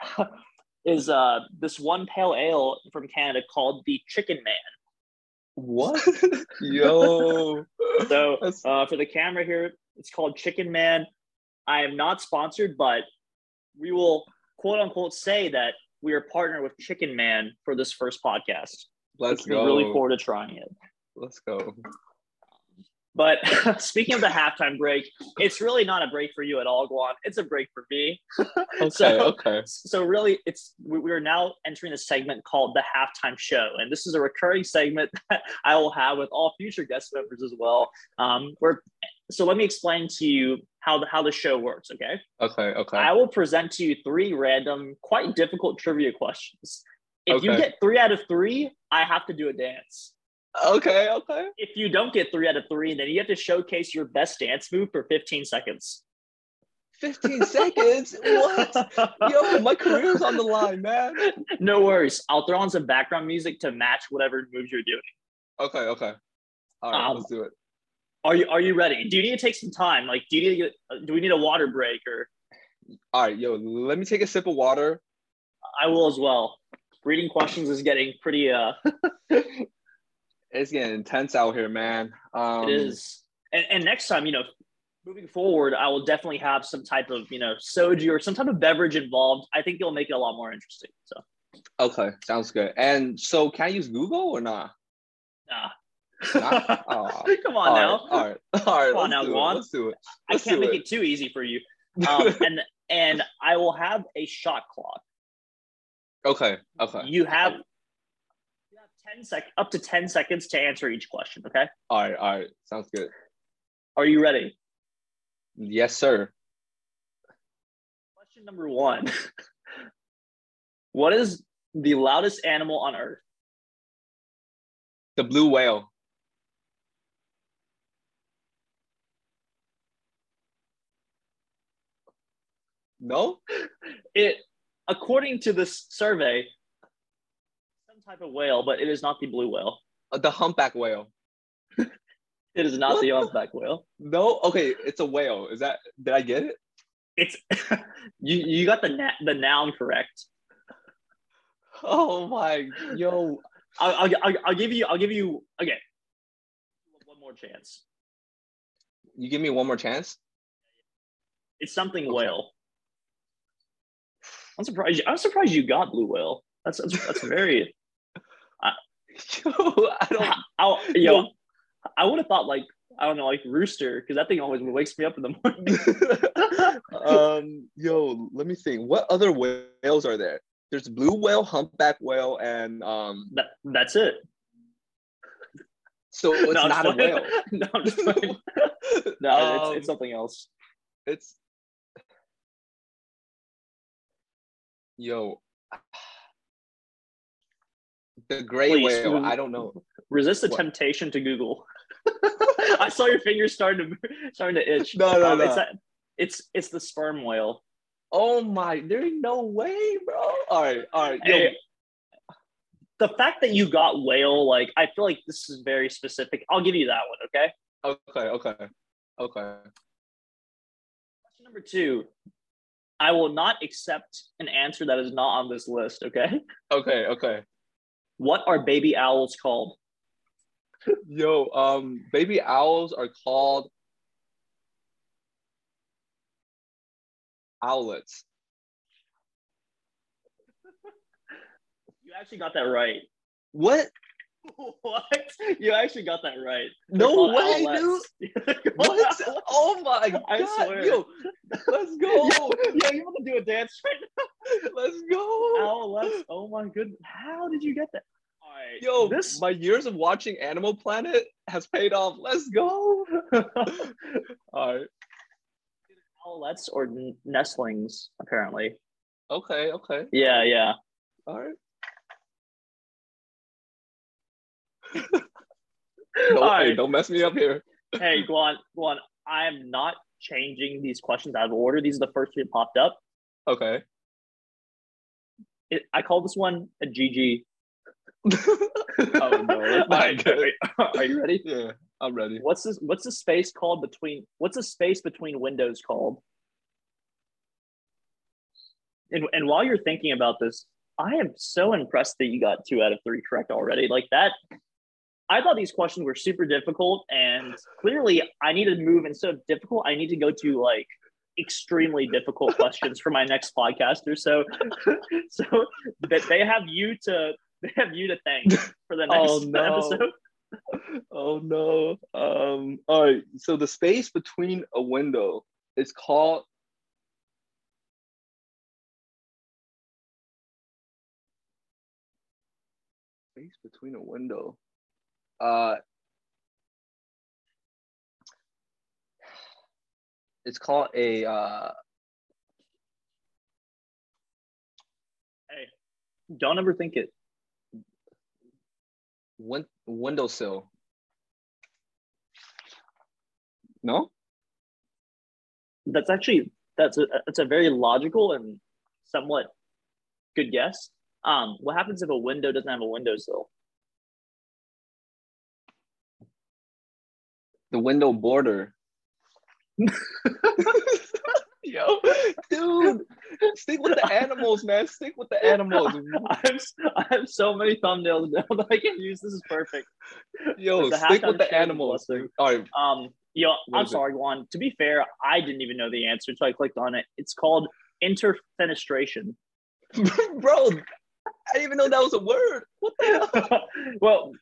is uh, this one pale ale from Canada called the Chicken Man. What? Yo. So uh, for the camera here, it's called Chicken Man. I am not sponsored, but we will quote unquote say that we are partnered with Chicken Man for this first podcast. Let's go. Really forward to trying it. Let's go. But speaking of the halftime break, it's really not a break for you at all, Guan. It's a break for me. Okay, so, okay. So really, it's we, we are now entering a segment called the halftime show. And this is a recurring segment that I will have with all future guest members as well. Um, we're, so let me explain to you how the, how the show works, okay? Okay, okay. I will present to you three random, quite difficult trivia questions. If okay. you get three out of three, I have to do a dance. Okay, okay. If you don't get three out of three, then you have to showcase your best dance move for fifteen seconds. fifteen seconds? What? Yo, my career's on the line, man. No worries. I'll throw on some background music to match whatever moves you're doing. Okay, okay. All right, um, let's do it. Are you Are you ready? Do you need to take some time? Like, do you need to get, do we need a water break or? All right, yo, let me take a sip of water. I will as well. Reading questions is getting pretty uh. It's getting intense out here, man. Um, it is. And, and next time, you know, moving forward, I will definitely have some type of, you know, soju or some type of beverage involved. I think it'll make it a lot more interesting. So. Okay, sounds good. And so can I use Google or not? Nah? Nah. nah? Oh. Come on all now. Right, all right. All right. Come on now, Juan. Let's do it. Let's I can't make it. it too easy for you. Um, and and I will have a shot clock. Okay, okay. You have... ten sec- up to ten seconds to answer each question, okay? All right, all right. Sounds good. Are you ready? Yes, sir. Question number one. What is the loudest animal on Earth? The blue whale. No? It, according to this survey... type of whale, but it is not the blue whale. Uh, the humpback whale. It is not the humpback whale. No, okay, it's a whale. Is that? Did I get it? It's you. You got the na- the noun correct. Oh my, yo! I'll, I'll I'll give you I'll give you okay. One more chance. You give me one more chance. It's something okay. whale. I'm surprised. I'm surprised you got blue whale. That's that's, that's very. Yo, I don't. I'll, yo, no. I would have thought like I don't know, like rooster, because that thing always wakes me up in the morning. um, yo, let me think. What other whales are there? There's blue whale, humpback whale, and um. That, that's it. So it's no, not a whale. No, I'm just playing. No, um, it's, it's something else. It's. Yo. The gray Please, whale, I don't know. Resist the what? temptation to Google. I saw your fingers starting to starting to itch. No, no, um, no. It's, that, it's it's the sperm whale. Oh my, there ain't no way, bro. All right, all right. Hey, the fact that you got whale, like, I feel like this is very specific. I'll give you that one, okay? Okay, okay, okay. Question number two. I will not accept an answer that is not on this list, okay? Okay, okay. What are baby owls called? Yo, um, baby owls are called owlets. You actually got that right. What? What? You actually got that right. They're no way, outlets. Dude. What? Oh my God. I swear. Yo, let's go. Yeah, you want to do a dance right now? Let's go. Owlets. Oh my goodness. How did you get that? All right. Yo, this... my years of watching Animal Planet has paid off. Let's go. All right. Owlets or nestlings, apparently. Okay, okay. Yeah, yeah. All right. No, right. Hey, don't mess me up here. Hey, Guan, Guan, I am not changing these questions out of order. These are the first three that popped up. Okay. It, I call this one a G G. Oh no! It's not right, good. Are you ready? Yeah, I'm ready. What's this? What's the space called between? What's the space between windows called? And and while you're thinking about this, I am so impressed that you got two out of three correct already. Like that. I thought these questions were super difficult, and clearly I need to move instead of difficult, I need to go to like extremely difficult questions for my next podcast or so. So that they have you to they have you to thank for the next oh, no. episode. Oh no. Um all right. So the space between a window is called space between a window. Uh, it's called a. Uh... Hey, don't ever think it. Win- windowsill. No. That's actually that's a that's a very logical and somewhat good guess. Um, what happens if a window doesn't have a windowsill? The window border. Yo, dude, stick with the animals, man. Stick with the animals. I have, I have so many thumbnails now that I can use. This is perfect. Yo, stick with the animals. Blessing. All right. Um, yo, I'm sorry, Juan. To be fair, I didn't even know the answer until I clicked on it. It's called interfenestration. Bro, I didn't even know that was a word. What the hell? Well,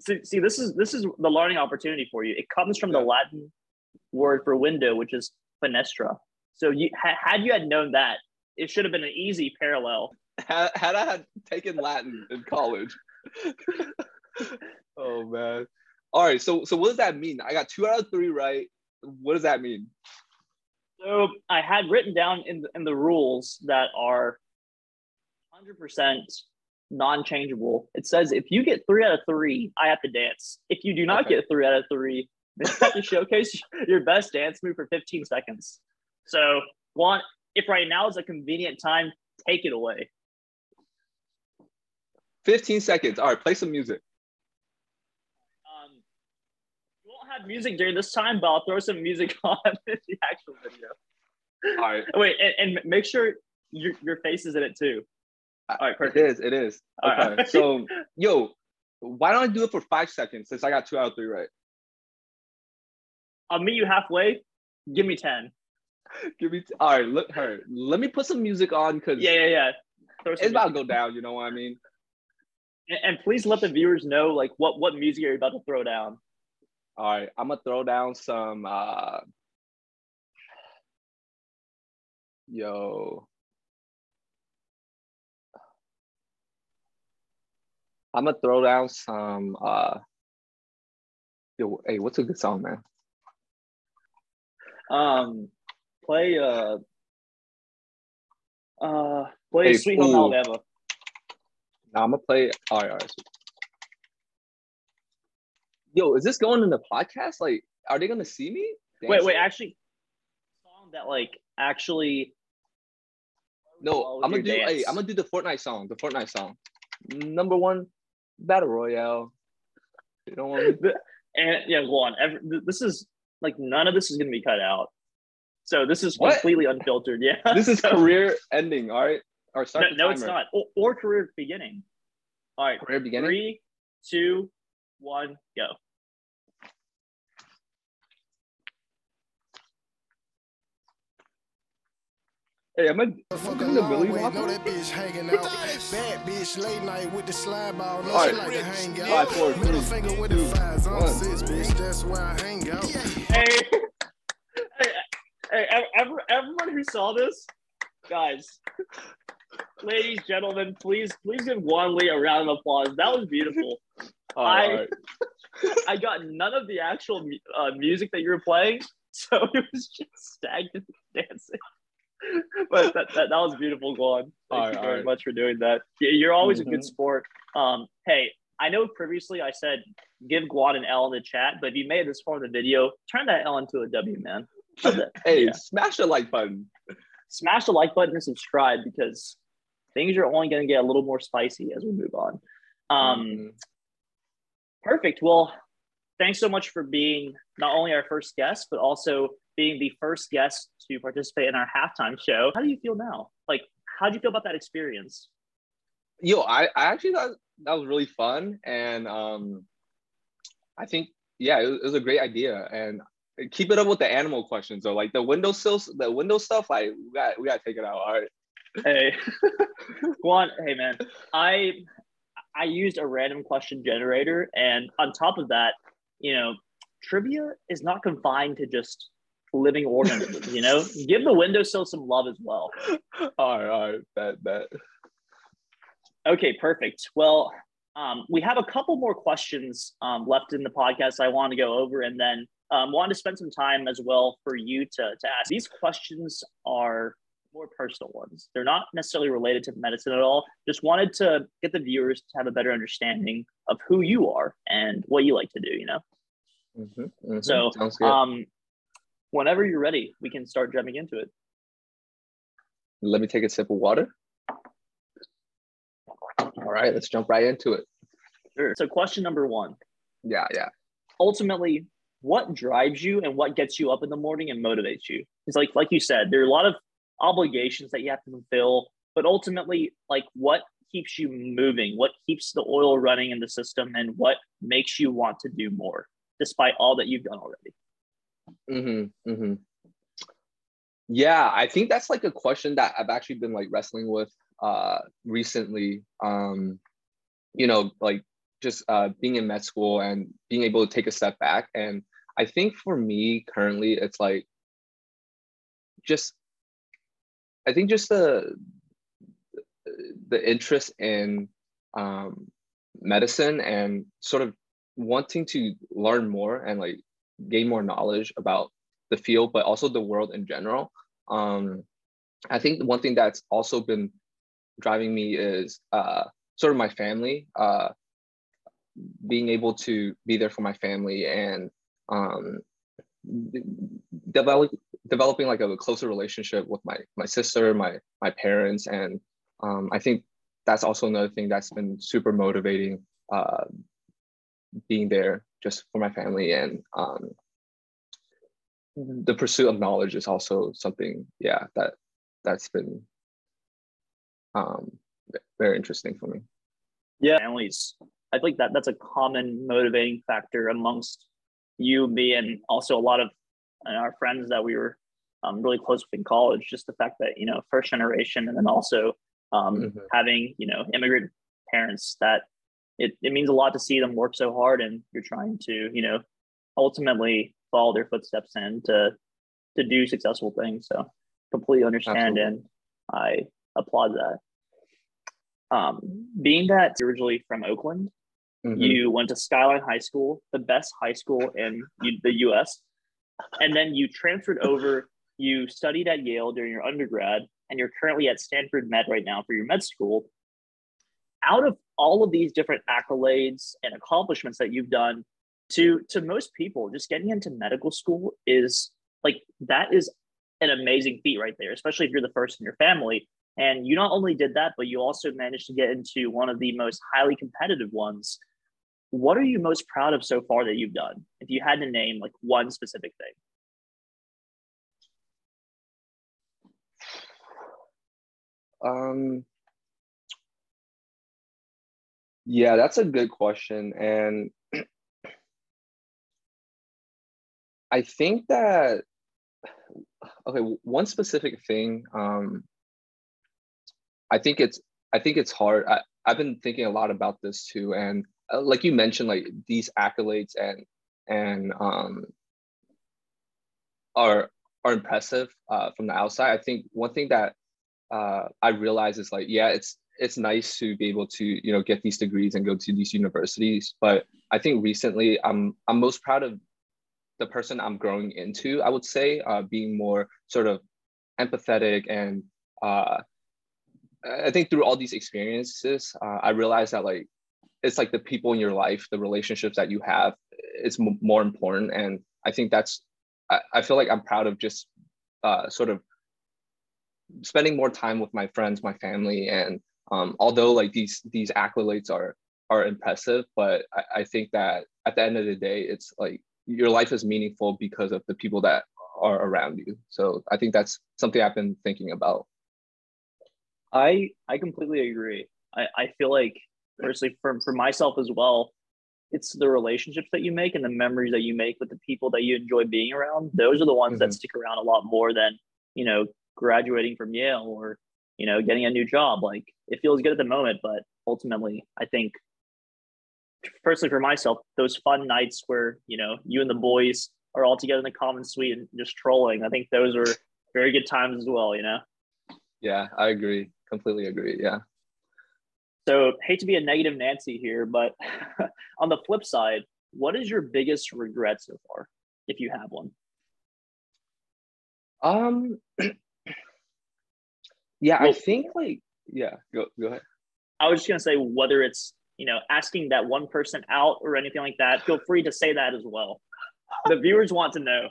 See, see, this is this is the learning opportunity for you. It comes from yeah. the Latin word for window, which is fenestra. So, you ha- had you had known that, it should have been an easy parallel. Had, had I had taken Latin in college. Oh man! All right. So, so what does that mean? I got two out of three right. What does that mean? So, I had written down in the, in the rules that are one hundred percent non-changeable. It says if you get three out of three, I have to dance. If you do not okay. get three out of three, then you have to showcase your best dance move for fifteen seconds. So, Juan, if right now is a convenient time, take it away. fifteen seconds. All right, play some music. Um, we won't have music during this time, but I'll throw some music on in the actual video. All right. Wait, and, and make sure your your face is in it too. All right, perfect. It is, it is. All okay, right. So, yo, why don't I do it for five seconds since I got two out of three right? I'll meet you halfway. Give me ten. Give me, t- all right, look, all right, let me put some music on because yeah, yeah, yeah. It's music. About to go down, you know what I mean? And, and please let the viewers know, like, what, what music are you about to throw down? All right, I'm going to throw down some, uh... yo... I'm gonna throw down some. Uh, yo, hey, what's a good song, man? Um, play uh, uh, play hey, Sweet Home Alabama. Nah, I'm gonna play. All right, all right. Yo, is this going in the podcast? Like, are they gonna see me? Dancing? Wait, wait, actually, song that like actually. No, I'm gonna do. Hey, I'm gonna do the Fortnite song. The Fortnite song. Number one, Battle Royale. You don't want to... and yeah, go on. Every, this is like none of this is gonna be cut out. So this is what? Completely unfiltered. Yeah, this is so, career ending. All right, or start. No, no it's not. Or, or career beginning. All right, career beginning. Three, two, one, go. Hey, I'm a fucking Millie Rock. Know that bitch hanging out. Bad bitch late night with the slide ball. No, she like to hang out. Middle finger with the fives on six, bitch. That's where I hang out. Hey, hey, hey, everyone who saw this, guys, ladies, gentlemen, please, please give Guan Li a round of applause. That was beautiful. All I, right. I got none of the actual uh, music that you were playing, so it was just stagnant dancing. But that, that, that was beautiful, Guan. Thank all you very right. much for doing that. You're always mm-hmm. a good sport. Um, hey, I know previously I said give Guan an L in the chat, but if you made this part of the video, turn that L into a W, man. Hey, yeah. Smash the like button. Smash the like button and subscribe, because things are only going to get a little more spicy as we move on. Um, mm-hmm. Perfect. Well, thanks so much for being not only our first guest, but also being the first guest to participate in our halftime show. How do you feel now? Like, how do you feel about that experience? Yo, I, I actually thought that was really fun. And um, I think, yeah, it was, it was a great idea. And keep it up with the animal questions, though. Like, the windowsills, the window stuff, like, we got we got to take it out. All right. Hey, Guan, hey, man, I I used a random question generator. And on top of that, you know, trivia is not confined to just living organisms, you know? Give the windowsill some love as well. All right, all right, bet, bet. Okay, perfect. Well, um, we have a couple more questions um, left in the podcast I want to go over, and then um, want to spend some time as well for you to, to ask. These questions are more personal ones. They're not necessarily related to medicine at all. Just wanted to get the viewers to have a better understanding of who you are and what you like to do, you know? Mm-hmm, mm-hmm. So, sounds good. um, Whenever you're ready, we can start jumping into it. Let me take a sip of water. All right, let's jump right into it. Sure. So question number one. Yeah, yeah. Ultimately, what drives you and what gets you up in the morning and motivates you? It's like, like you said, there are a lot of obligations that you have to fulfill, but ultimately, like, what keeps you moving? What keeps the oil running in the system, and what makes you want to do more despite all that you've done already? Mm-hmm, mm-hmm. Yeah, I think that's like a question that I've actually been like wrestling with uh recently. Um, you know, like just uh being in med school and being able to take a step back. And I think for me currently, it's like just I think just the the interest in um medicine and sort of wanting to learn more and like gain more knowledge about the field, but also the world in general. Um, I think one thing that's also been driving me is uh, sort of my family, uh, being able to be there for my family and um, develop, developing like a closer relationship with my my sister, my my parents, and um, I think that's also another thing that's been super motivating. Uh, being there just for my family, and um, the pursuit of knowledge is also something, yeah, that that's been um, very interesting for me. Yeah, families. I think that that's a common motivating factor amongst you, me, and also a lot of our friends that we were um, really close with in college. Just the fact that, you know, first generation, and then also um, mm-hmm. having, you know, immigrant parents that. It, it means a lot to see them work so hard, and you're trying to, you know, ultimately follow their footsteps and to to do successful things. So completely understand. Absolutely. And I applaud that. Um, being that you're originally from Oakland, mm-hmm. you went to Skyline High School, the best high school in the U S, and then you transferred over, you studied at Yale during your undergrad, and you're currently at Stanford Med right now for your med school. Out of all of these different accolades and accomplishments that you've done, to to most people, just getting into medical school is like, that is an amazing feat right there, especially if you're the first in your family. And you not only did that, but you also managed to get into one of the most highly competitive ones. What are you most proud of so far that you've done? If you had to name like one specific thing. Um. Yeah, that's a good question. And I think that okay, one specific thing. Um, I think it's I think it's hard. I, I've been thinking a lot about this too, and uh, like you mentioned, like these accolades and and um, are are impressive uh, from the outside. I think one thing that uh, I realized is like, yeah, it's it's nice to be able to, you know, get these degrees and go to these universities, but I think recently I'm I'm most proud of the person I'm growing into, I would say, uh, being more sort of empathetic. And uh, I think through all these experiences, uh, I realized that like, it's like the people in your life, the relationships that you have, it's m- more important. And I think that's, I, I feel like I'm proud of just uh, sort of spending more time with my friends, my family. And um, although like these, these accolades are, are impressive, but I, I think that at the end of the day, it's like, your life is meaningful because of the people that are around you. So I think that's something I've been thinking about. I I completely agree. I, I feel like personally for, for myself as well, it's the relationships that you make and the memories that you make with the people that you enjoy being around. Those are the ones mm-hmm. that stick around a lot more than, you know, graduating from Yale or, you know, getting a new job. Like it feels good at the moment, but ultimately I think personally for myself, those fun nights where, you know, you and the boys are all together in the common suite and just trolling, I think those are very good times as well, you know? Yeah, I agree. Completely agree, yeah. So, hate to be a negative Nancy here, but on the flip side, what is your biggest regret so far, if you have one? Um, yeah, well, I think like, yeah, go, go ahead. I was just going to say whether it's, you know, asking that one person out or anything like that, feel free to say that as well. The viewers want to know.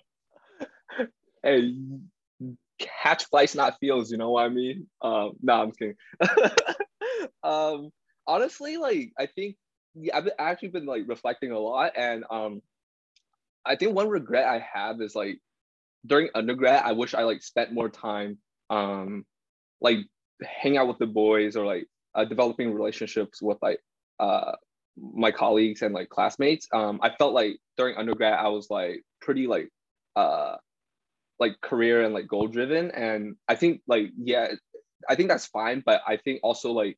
Hey, catch flights, not feels, you know what I mean? Um, no, nah, I'm kidding. um, honestly, like, I think yeah, I've actually been, like, reflecting a lot. And um, I think one regret I have is, like, during undergrad, I wish I, like, spent more time, um, like, hang out with the boys or, like, uh, developing relationships with, like, uh my colleagues and like classmates. um I felt like during undergrad I was like pretty like uh like career and like goal driven, and I think like yeah I think that's fine, but I think also like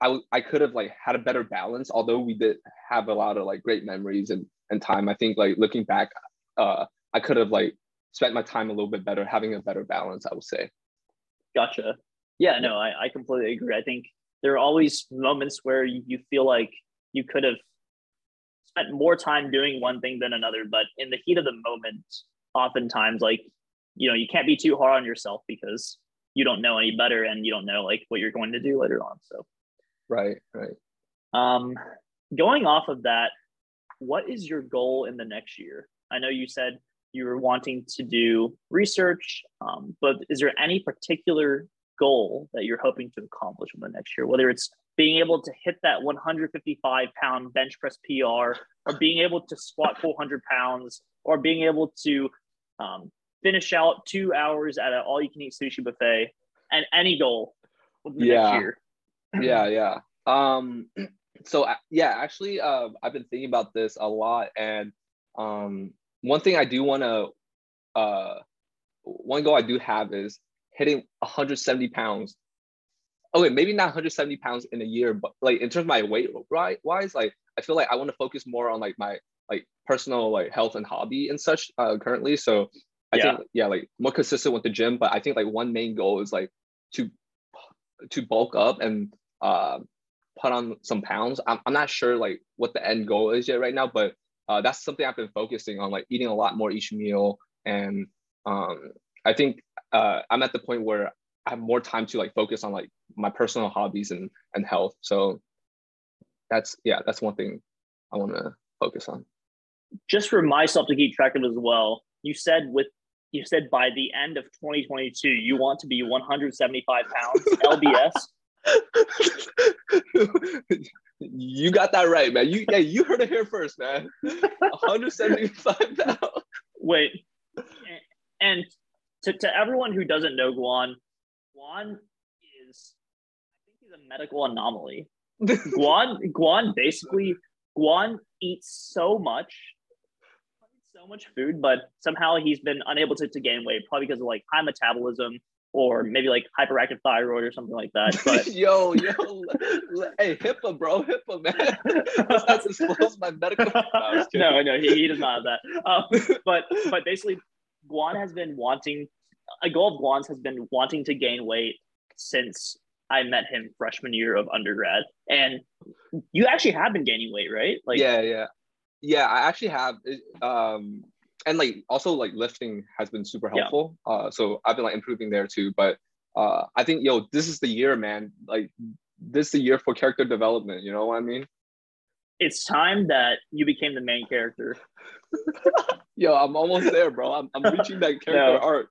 I w- I could have like had a better balance, although we did have a lot of like great memories and and time. I think like looking back uh I could have like spent my time a little bit better, having a better balance, I would say. Gotcha. Yeah, no, I, I completely agree. I think there are always moments where you feel like you could have spent more time doing one thing than another, but in the heat of the moment, oftentimes, like, you know, you can't be too hard on yourself because you don't know any better and you don't know like what you're going to do later on. So, right, right. Um, going off of that, what is your goal in the next year? I know you said you were wanting to do research, um, but is there any particular goal that you're hoping to accomplish in the next year, whether it's being able to hit that one hundred fifty-five pound bench press P R or being able to squat four hundred pounds or being able to um, finish out two hours at an all-you-can-eat sushi buffet, and any goal in the yeah. next year? yeah, yeah. Um, so, yeah, actually, uh, I've been thinking about this a lot. And um, one thing I do want to, uh, one goal I do have is hitting one hundred seventy pounds. Okay, maybe not one hundred seventy pounds in a year, but like in terms of my weight right wise, like I feel like I want to focus more on like my like personal like health and hobby and such uh, currently. So I yeah. think yeah, like more consistent with the gym. But I think like one main goal is like to to bulk up and uh, put on some pounds. I'm I'm not sure like what the end goal is yet right now, but uh, that's something I've been focusing on, like eating a lot more each meal. And um, I think. Uh, I'm at the point where I have more time to like focus on like my personal hobbies and, and health. So that's, yeah, that's one thing I want to focus on. Just for myself to keep track of as well, you said with, you said by the end of twenty twenty-two, you want to be one hundred seventy-five pounds L B S. You got that right, man. You, yeah, you heard it here first, man. one hundred seventy-five pounds. Wait. And, and To, to everyone who doesn't know Guan, Guan is, I think he's a medical anomaly. Guan, Guan basically, Guan eats so much, so so much food, but somehow he's been unable to, to gain weight, probably because of like high metabolism or maybe like hyperactive thyroid or something like that. But yo, yo, hey, HIPAA, bro, HIPAA, man. Let's not disclose my medical. No, no, no, he, he does not have that. Um, but but basically, Guan has been wanting, a goal of Guan's has been wanting to gain weight since I met him freshman year of undergrad. And you actually have been gaining weight, right? Like, yeah, yeah. Yeah, I actually have. Um, and like also like lifting has been super helpful. Yeah. Uh, so I've been like improving there too. But uh, I think, yo, this is the year, man. Like this is the year for character development. You know what I mean? It's time that you became the main character. Yo, I'm almost there, bro. I'm, I'm reaching that character no. art.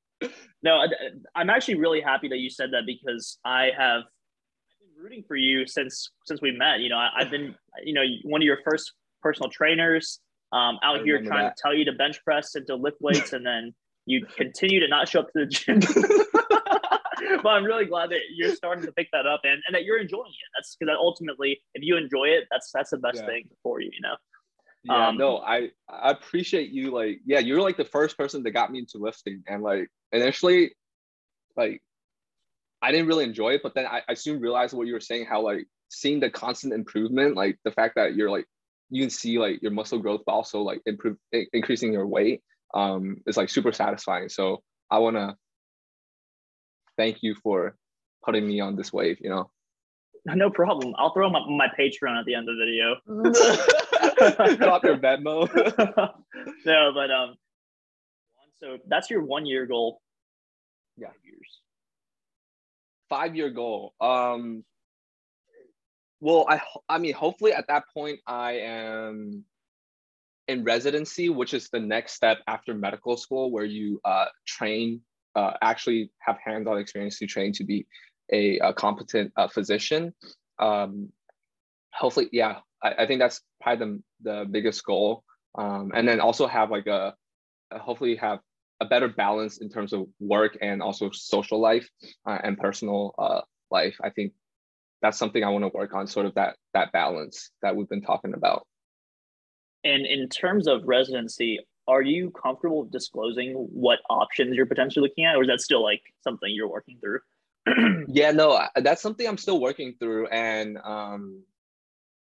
No, I, I'm actually really happy that you said that, because I have I've been rooting for you since since we met. You know, I, I've been, you know, one of your first personal trainers um, out here trying that. to tell you to bench press and to lift weights, and then you continue to not show up to the gym. But I'm really glad that you're starting to pick that up and, and that you're enjoying it. That's because ultimately, if you enjoy it, that's that's the best yeah. thing for you, you know? Yeah, um, no, I, I appreciate you. Like, yeah, you're like the first person that got me into lifting. And like, initially, like, I didn't really enjoy it, but then I, I soon realized what you were saying, how like seeing the constant improvement, like the fact that you're like, you can see like your muscle growth, but also like improve, increasing your weight um, is like super satisfying. So I want to thank you for putting me on this wave, you know? No problem. I'll throw my, my Patreon at the end of the video. Drop your Venmo. No, but um, so that's your one year goal. Yeah. Five years. Five year goal. Um, well, I I mean, hopefully at that point I am in residency, which is the next step after medical school, where you uh train, uh actually have hands-on experience to train to be A, a competent uh, physician. Um, hopefully, yeah, I, I think that's probably the, the biggest goal. Um, and then also have like a, a, hopefully have a better balance in terms of work and also social life uh, and personal uh, life. I think that's something I want to work on, sort of that that balance that we've been talking about. And in terms of residency, are you comfortable disclosing what options you're potentially looking at, or is that still like something you're working through? Yeah, no, that's something I'm still working through. And um,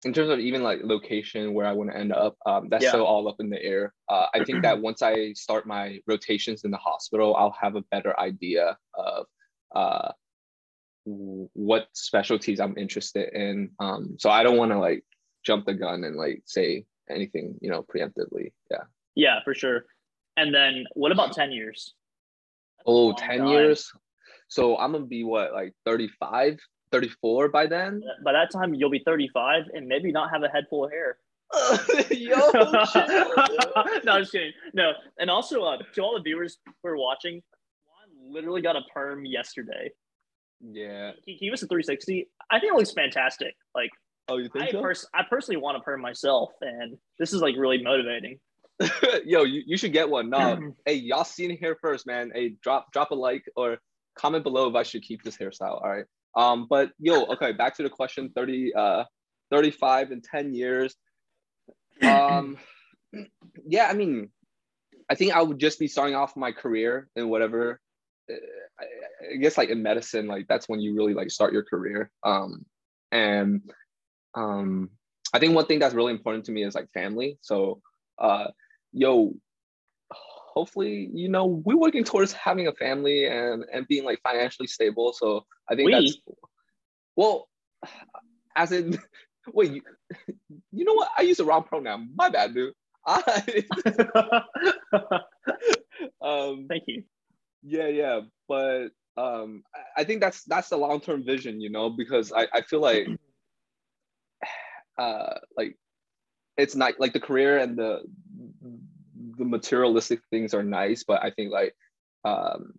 in terms of even like location where I want to end up, um, that's yeah. still all up in the air. Uh, I think that once I start my rotations in the hospital, I'll have a better idea of uh, what specialties I'm interested in. Um, so I don't want to like jump the gun and like say anything, you know, preemptively. Yeah. Yeah, for sure. And then what about ten years? That's oh, ten years? So I'm going to be what, like thirty-five, thirty-four by then? By that time, you'll be thirty-five and maybe not have a head full of hair. Yo, no, I'm just kidding. No. And also uh, to all the viewers who are watching, Juan literally got a perm yesterday. Yeah. He, he was a three sixty. I think it looks fantastic. Like, oh, you think I, so? pers- I personally want a perm myself, and this is like really motivating. Yo, you, you should get one. Nah. Hey, y'all seen it here first, man. Hey, drop drop a like or comment below if I should keep this hairstyle, all right? Um, but yo, okay, back to the question, thirty, uh, thirty-five in ten years. Um, yeah, I mean, I think I would just be starting off my career in whatever, uh, I, I guess like in medicine, like that's when you really like start your career. Um, and um, I think one thing that's really important to me is like family. So uh, yo, hopefully, you know, we're working towards having a family and, and being like financially stable. So I think we? that's, well, as in, wait, you, you know what? I use the wrong pronoun. My bad, dude. I, um, Thank you. Yeah, yeah. But um, I think that's that's the long-term vision, you know, because I, I feel like, uh, like, it's not like the career and the, the materialistic things are nice, but I think like um,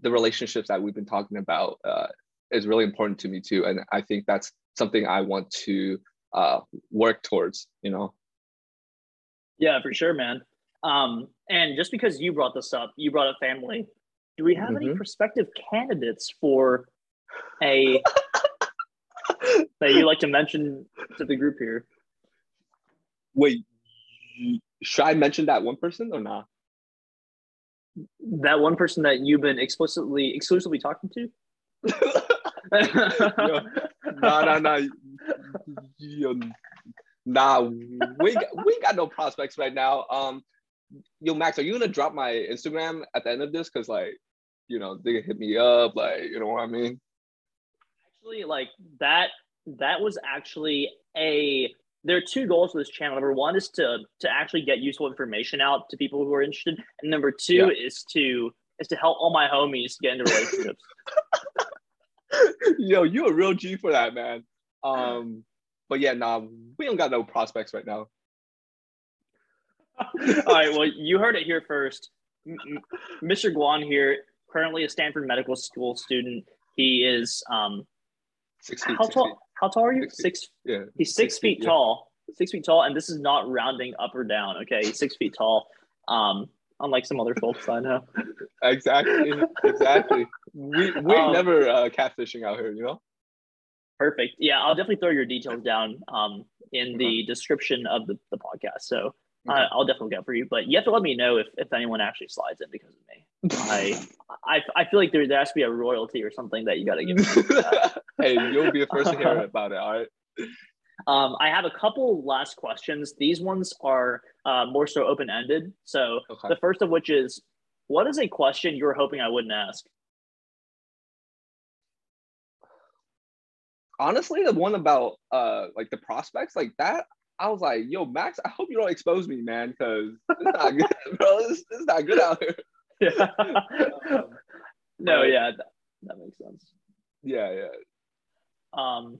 the relationships that we've been talking about uh, is really important to me too. And I think that's something I want to uh, work towards, you know? Yeah, for sure, man. Um, and just because you brought this up, you brought up family. Do we have mm-hmm. any prospective candidates for a, that you like to mention to the group here? Wait. Should I mention that one person or not? That one person that you've been explicitly, exclusively talking to? Yo, nah, nah, nah. Yo, nah, we got, we got no prospects right now. Um, yo, Max, are you gonna drop my Instagram at the end of this? Cause like, you know, they can hit me up. Like, you know what I mean? Actually, like that. That was actually a. There are two goals for this channel. Number one is to to actually get useful information out to people who are interested, and number two yeah. is to is to help all my homies get into relationships. Yo, you a real G for that, man. Um, but yeah, nah, we don't got no prospects right now. All right, well, you heard it here first. Mister Guan here, currently a Stanford Medical School student. He is um, six feet. How six tall? Feet. How tall are you? Six. six yeah. He's six, six feet, feet tall. Yeah. Six feet tall, and this is not rounding up or down. Okay, he's six feet tall. Um, unlike some other folks I know. Exactly. Exactly. We we're um, never uh, catfishing out here, you know. Perfect. Yeah, I'll definitely throw your details down um, in the mm-hmm. description of the, the podcast. So mm-hmm. I, I'll definitely go for you. But you have to let me know if, if anyone actually slides in because of me. I, I I feel like there, there has to be a royalty or something that you got to give me. Hey, you'll be the first to hear about it. All right. Um, I have a couple last questions. These ones are uh, more so open-ended. So okay. The first of which is, what is a question you were hoping I wouldn't ask? Honestly, the one about uh, like the prospects, like that, I was like, yo, Max, I hope you don't expose me, man, because it's not good, bro. It's, it's not good out here. Yeah. um, no, yeah, that, that makes sense. Yeah, yeah. Um,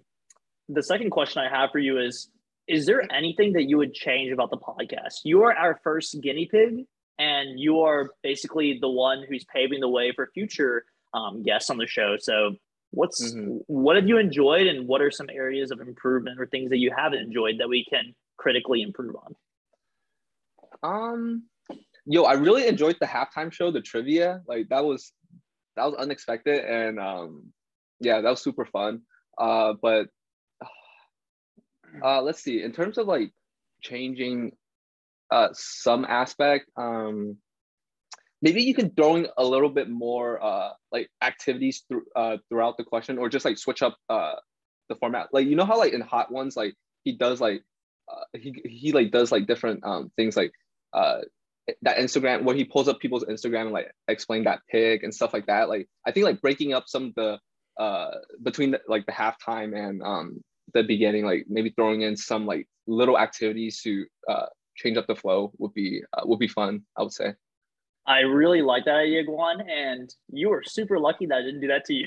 the second question I have for you is, is there anything that you would change about the podcast? You are our first guinea pig, and you are basically the one who's paving the way for future um, guests on the show. So what's mm-hmm. what have you enjoyed, and what are some areas of improvement or things that you haven't enjoyed that we can critically improve on? Um, yo, I really enjoyed the halftime show, the trivia. Like that was, that was unexpected. And um, yeah, that was super fun. Uh, but uh, let's see, in terms of like changing uh, some aspect, um, maybe you can throw in a little bit more uh, like activities th- uh, throughout the question, or just like switch up uh, the format. Like, you know how like in Hot Ones, like he does like, uh, he, he like does like different um, things like uh, that Instagram, where he pulls up people's Instagram and like explain that pic and stuff like that. Like, I think like breaking up some of the, uh, between the, like the halftime and um, the beginning, like maybe throwing in some like little activities to uh, change up the flow would be, uh, would be fun, I would say. I really like that idea, Guan, and you are super lucky that I didn't do that to you.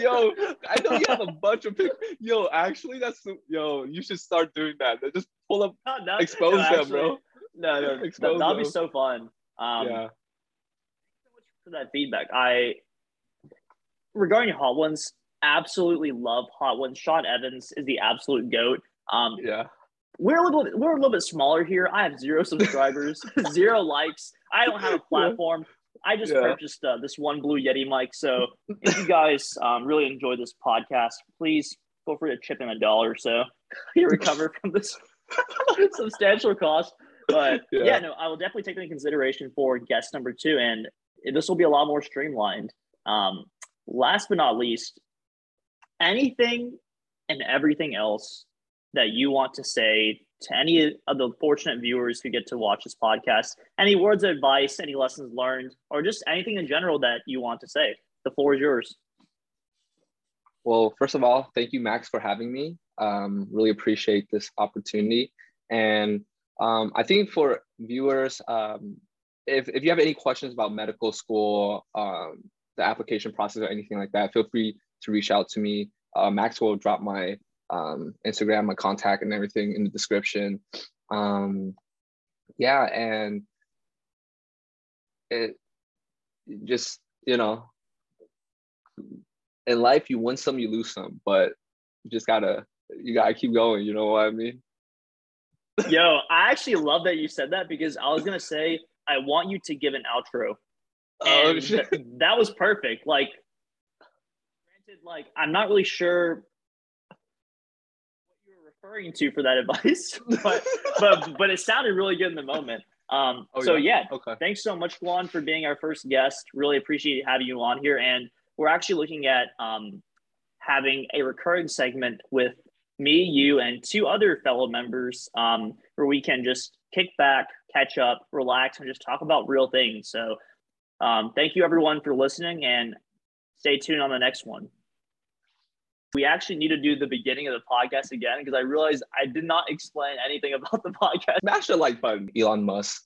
Yo, I know you have a bunch of people. Yo, actually, that's, yo, you should start doing that. Just pull up, no, no, expose no, actually, them, bro. No, no, expose that'll them. Be so fun. Um, yeah. Thanks so much for that feedback. I, regarding Hot Ones, absolutely love Hot Ones. Sean Evans is the absolute GOAT. Um, yeah. We're a little bit, we're a little bit smaller here. I have zero subscribers, zero likes. I don't have a platform. I just yeah. purchased uh, this one Blue Yeti mic. So if you guys um, really enjoy this podcast, please feel free to chip in a dollar or so. You recover from this substantial cost. But yeah. yeah, no, I will definitely take that into consideration for guest number two. And this will be a lot more streamlined. Um, last but not least, anything and everything else that you want to say to any of the fortunate viewers who get to watch this podcast, any words of advice, any lessons learned, or just anything in general that you want to say. The floor is yours. Well, first of all, thank you, Max, for having me. Um, really appreciate this opportunity. And um, I think for viewers, um, if, if you have any questions about medical school, um, the application process or anything like that, feel free to reach out to me. Uh, Max will drop my um Instagram, my contact and everything in the description. Um yeah, and it just, you know, in life you win some, you lose some, but you just gotta you gotta keep going, you know what I mean? Yo, I actually love that you said that, because I was gonna say I want you to give an outro, and oh, shit. Th- that was perfect. Like, granted, like I'm not really sure referring to for that advice, but but but it sounded really good in the moment. Um, oh, so yeah, yeah. Okay. Thanks so much, Guan, for being our first guest. Really appreciate having you on here, and we're actually looking at um, having a recurring segment with me, you, and two other fellow members um, where we can just kick back, catch up, relax, and just talk about real things. So um, thank you everyone for listening, and stay tuned on the next one. We actually need to do the beginning of the podcast again because I realized I did not explain anything about the podcast. Smash the like button. Elon Musk